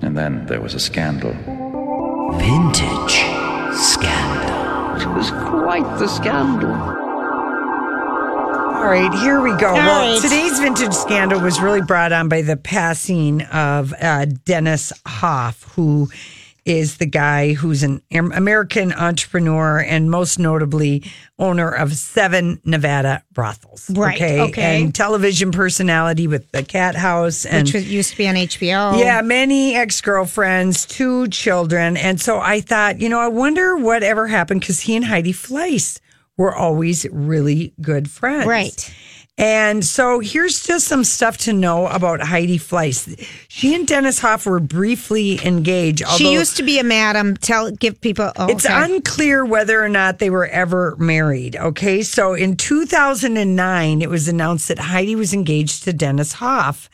And then there was a scandal. Vintage scandal. It was quite the scandal. All right, here we go. Well, today's vintage scandal was really brought on by the passing of Dennis Hoff, who is the guy who's an American entrepreneur and most notably owner of 7 Nevada brothels. Right. Okay. And television personality with the Cat House. Which used to be on HBO. Yeah, many ex-girlfriends, 2 children. And so I thought, I wonder whatever happened because he and Heidi Fleiss were always really good friends. Right. And so here's just some stuff to know about Heidi Fleiss. She and Dennis Hoff were briefly engaged. She used to be a madam. Give people. Oh, it's okay. Unclear whether or not they were ever married. Okay, so in 2009, it was announced that Heidi was engaged to Dennis Hoff,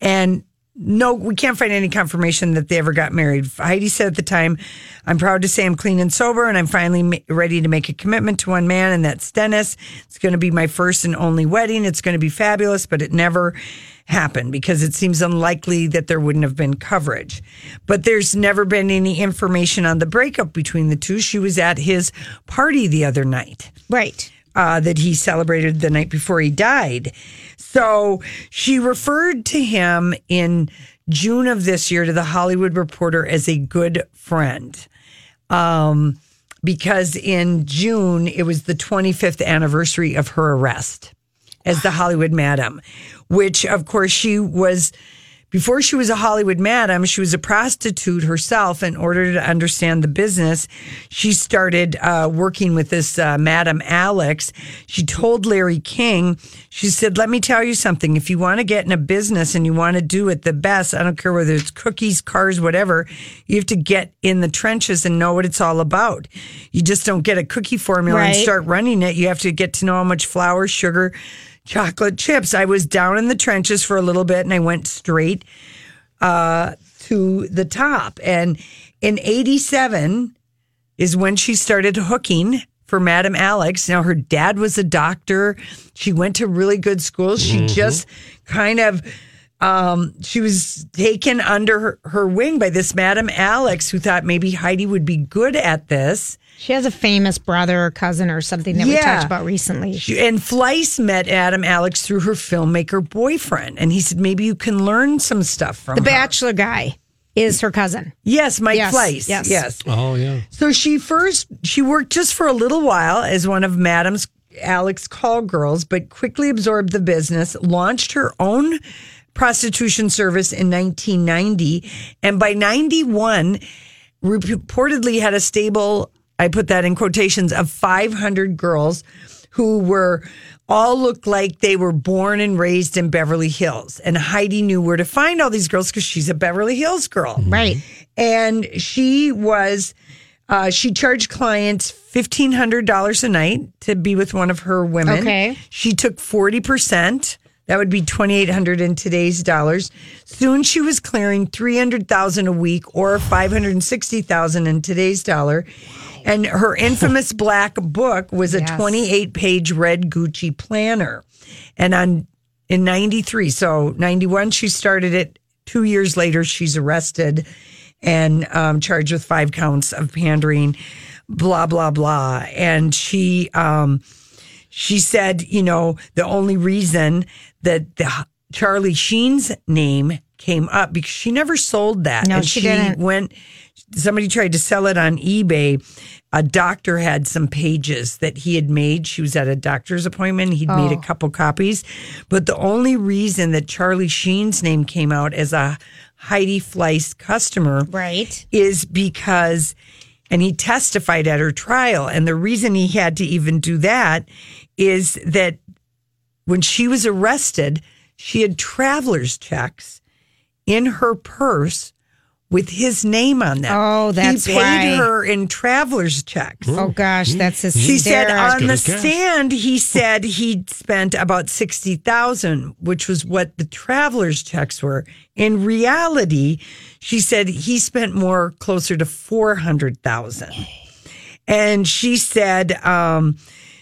and no, we can't find any confirmation that they ever got married. Heidi said at the time, "I'm proud to say I'm clean and sober, and I'm finally ready to make a commitment to one man, and that's Dennis. It's going to be my first and only wedding. It's going to be fabulous, but it never happened because it seems unlikely that there wouldn't have been coverage. But there's never been any information on the breakup between the two. She was at his party the other night. Right. That he celebrated the night before he died. So she referred to him in June of this year to the Hollywood Reporter as a good friend. Because in June, it was the 25th anniversary of her arrest as the Hollywood Madam, which, of course, she was... Before she was a Hollywood madam, she was a prostitute herself. In order to understand the business, she started working with this Madam Alex. She told Larry King, she said, "Let me tell you something. If you want to get in a business and you want to do it the best, I don't care whether it's cookies, cars, whatever, you have to get in the trenches and know what it's all about. You just don't get a cookie formula and start running it. You have to get to know how much flour, sugar, chocolate chips. I was down in the trenches for a little bit and I went straight to the top." And in 1987 is when she started hooking for Madam Alex. Now, her dad was a doctor. She went to really good schools. She just kind of, she was taken under her wing by this Madam Alex who thought maybe Heidi would be good at this. She has a famous brother or cousin or something that we talked about recently. And Fleiss met Adam Alex through her filmmaker boyfriend. And he said, "Maybe you can learn some stuff from her. Bachelor guy is her cousin. Yes, Mike Fleiss. Yes. Oh, yeah. So she worked just for a little while as one of Madam Alex call girls, but quickly absorbed the business, launched her own prostitution service in 1990. And by 91, reportedly had a stable... I put that in quotations of 500 girls who all looked like they were born and raised in Beverly Hills. And Heidi knew where to find all these girls because she's a Beverly Hills girl. Right. And she charged clients $1,500 a night to be with one of her women. Okay. She took 40%. That would be $2,800 in today's dollars. Soon she was clearing $300,000 a week or $560,000 in today's dollar. And her infamous black book was a 28-page red Gucci planner. And in 93, so 91, she started it. 2 years later, she's arrested and charged with 5 counts of pandering, blah, blah, blah. And she said, the only reason that Charlie Sheen's name came up because she never sold that. No, and she didn't. Somebody tried to sell it on eBay. A doctor had some pages that he had made. She was at a doctor's appointment. He'd made a couple copies. But the only reason that Charlie Sheen's name came out as a Heidi Fleiss customer is because... And he testified at her trial. And the reason he had to even do that is that when she was arrested, she had traveler's checks in her purse with his name on them. Oh, that's right. He paid her in traveler's checks. Oh, gosh, that's hysterical. She said on the stand, he said he'd spent about $60,000, which was what the traveler's checks were. In reality, she said he spent more, closer to $400,000. And she said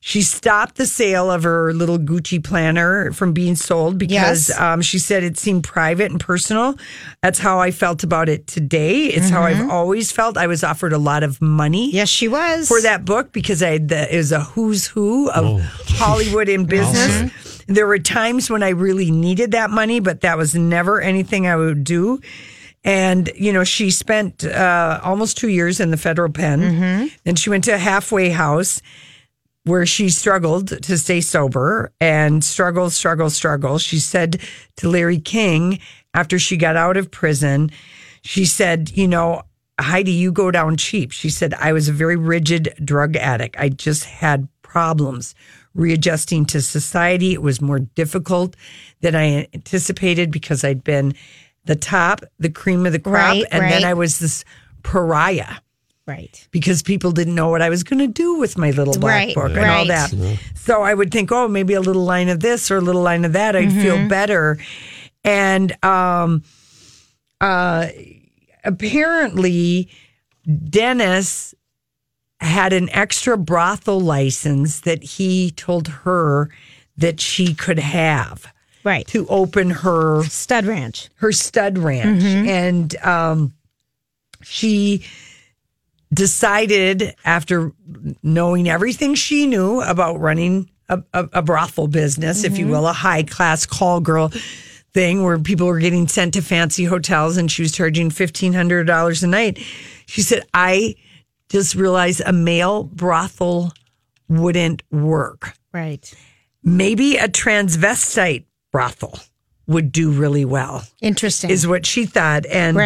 she stopped the sale of her little Gucci planner from being sold because she said it seemed private and personal. That's how I felt about it today. It's how I've always felt. I was offered a lot of money. Yes, she was. For that book because I had it was a who's who of Hollywood and business. Awesome. There were times when I really needed that money, but that was never anything I would do. And, you know, she spent almost 2 years in the federal pen. And she went to a halfway house where she struggled to stay sober and struggle. She said to Larry King after she got out of prison, she said, you know, Heidi, you go down cheap. She said, I was a very rigid drug addict. I just had problems readjusting to society. It was more difficult than I anticipated because I'd been the top, the cream of the crop, and then I was this pariah. Because people didn't know what I was going to do with my little black book and all that. So I would think, oh, maybe a little line of this or a little line of that. I'd feel better. And apparently Dennis had an extra brothel license that he told her that she could have. To open her... stud ranch. Her stud ranch. And she decided, after knowing everything she knew about running a brothel business, if you will, a high-class call girl thing where people were getting sent to fancy hotels and she was charging $1,500 a night, she said, I just realized a male brothel wouldn't work. Maybe a transvestite brothel would do really well. Interesting. Is what she thought. And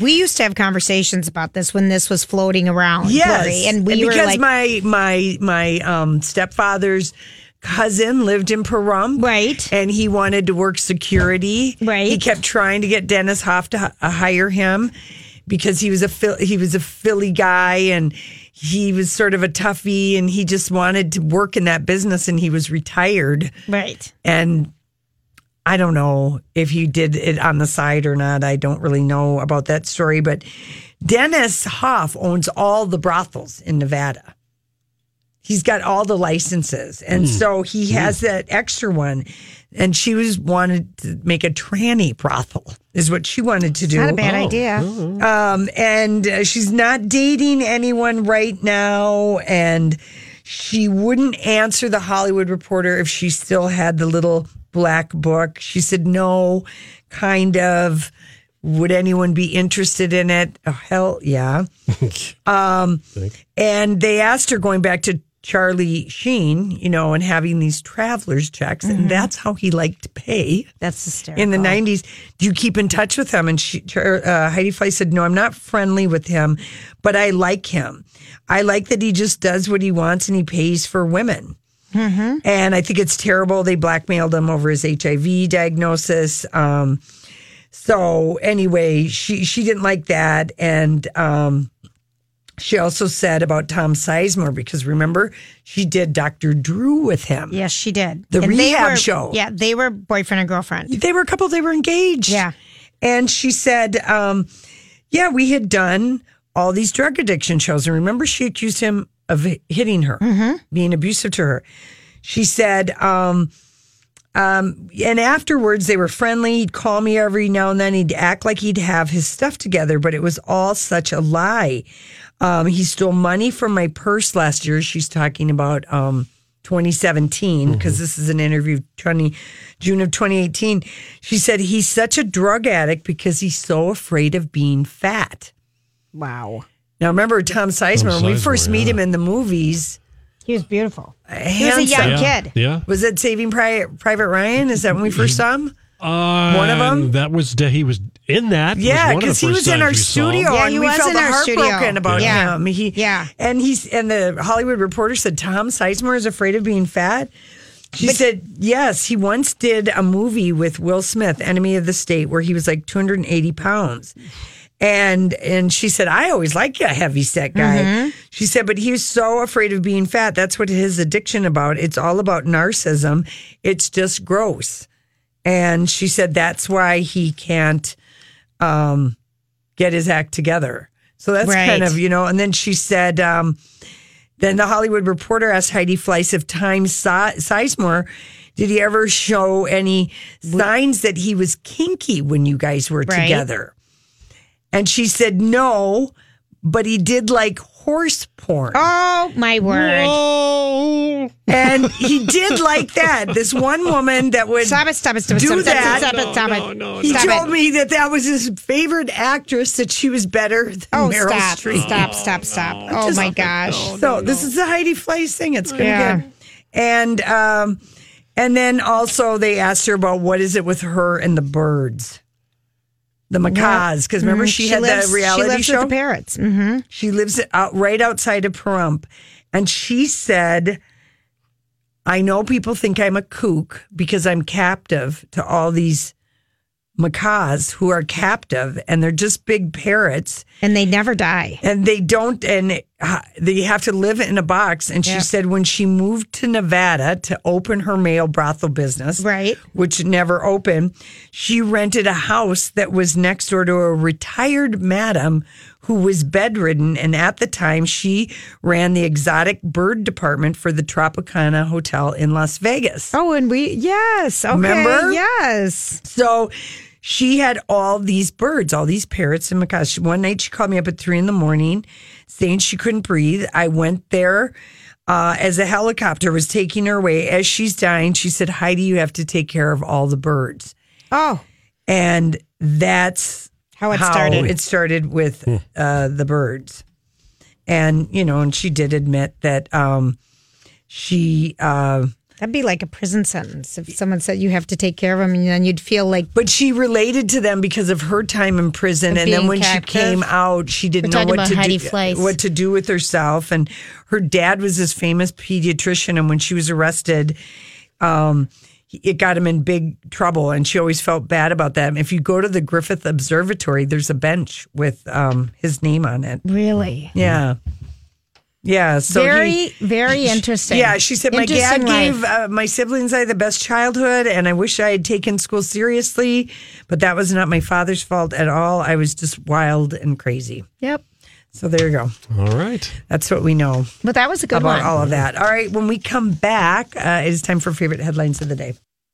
we used to have conversations about this when this was floating around. Lori, and we were like, my stepfather's cousin lived in Pahrump. And he wanted to work security. He kept trying to get Dennis Hoff to hire him because he was a Philly guy and he was sort of a toughie and he just wanted to work in that business and he was retired. And I don't know if he did it on the side or not. I don't really know about that story. But Dennis Hoff owns all the brothels in Nevada. He's got all the licenses. And so he has that extra one. And she wanted to make a tranny brothel is what she wanted to do. Not a bad idea. And she's not dating anyone right now. And she wouldn't answer the Hollywood Reporter if she still had the little black book. She said, no, kind of. Would anyone be interested in it? Oh, hell yeah. And they asked her, going back to Charlie Sheen, you know, and having these traveler's checks, and that's how he liked to pay. That's hysterical. In the 90s, do you keep in touch with him? And Heidi Fleiss said, no, I'm not friendly with him, but I like him. I like that he just does what he wants and he pays for women. And I think it's terrible. They blackmailed him over his HIV diagnosis. So anyway, she didn't like that. And she also said about Tom Sizemore, because remember, she did Dr. Drew with him. Yes, she did. The rehab show. Yeah, they were boyfriend and girlfriend. They were a couple. They were engaged. Yeah. And she said, yeah, we had done all these drug addiction shows. And remember, she accused him of hitting her, being abusive to her. She said, and afterwards they were friendly. He'd call me every now and then. He'd act like he'd have his stuff together, but it was all such a lie. He stole money from my purse last year. She's talking about 2017, because this is an interview June of 2018. She said, he's such a drug addict because he's so afraid of being fat. Wow. Now, remember Tom Sizemore, when we first meet him in the movies, he was beautiful. He was a young kid. Yeah. Was it Saving Private Ryan? Is that when we first saw him? One of them? That was, he was in that. Yeah, because he was in our studio. Yeah, he was in our studio. And we felt heartbroken about him. And the Hollywood Reporter said, Tom Sizemore is afraid of being fat. She said, yes, he once did a movie with Will Smith, Enemy of the State, where he was like 280 pounds. And she said, I always liked a heavy set guy. Mm-hmm. She said, but he was so afraid of being fat. That's what his addiction about. It's all about narcissism. It's just gross. And she said, that's why he can't get his act together. So that's right. Kind of, you know, and then she said, then the Hollywood Reporter asked Heidi Fleiss if Tom Sizemore, did he ever show any signs that he was kinky when you guys were right. together? And she said no, but he did like horse porn. Oh, my word. No. And he did like that. This one woman that would do that. No. He told me that was his favorite actress, that she was better than Meryl Streep. Stop. Oh, my gosh. So this is the Heidi Fleiss thing. It's going to get. And then also they asked her about what is it with her and the birds. The macaws, because remember she had that reality show. She lives with the parrots. Mm-hmm. She lives right outside of Pahrump. And she said, I know people think I'm a kook because I'm captive to all these macaws who are captive, and they're just big parrots. And they never die. And they don't, and they have to live in a box. And she said when she moved to Nevada to open her male brothel business, right, which never opened, she rented a house that was next door to a retired madam who was bedridden. And at the time, she ran the exotic bird department for the Tropicana Hotel in Las Vegas. Oh, and yes. Okay. Remember? Yes. So she had all these birds, all these parrots and macaws. One night she called me up at 3 a.m. saying she couldn't breathe. I went there as a helicopter was taking her away. As she's dying, she said, Heidi, you have to take care of all the birds. Oh. And that's how started. It started with the birds. And, you know, and she did admit that she... That'd be like a prison sentence if someone said you have to take care of them, and then you'd feel like... But she related to them because of her time in prison, and then when captive. She came out, she didn't know what to do with herself, and her dad was this famous pediatrician, and when she was arrested, it got him in big trouble, and she always felt bad about that. And if you go to the Griffith Observatory, there's a bench with his name on it. Really? Yeah. Yeah, so very interesting. Yeah, she said my dad gave my siblings I the best childhood, and I wish I had taken school seriously, but that was not my father's fault at all. I was just wild and crazy. Yep. So there you go. All right, that's what we know. But that was a good one. All of that. All right, when we come back, it is time for favorite headlines of the day.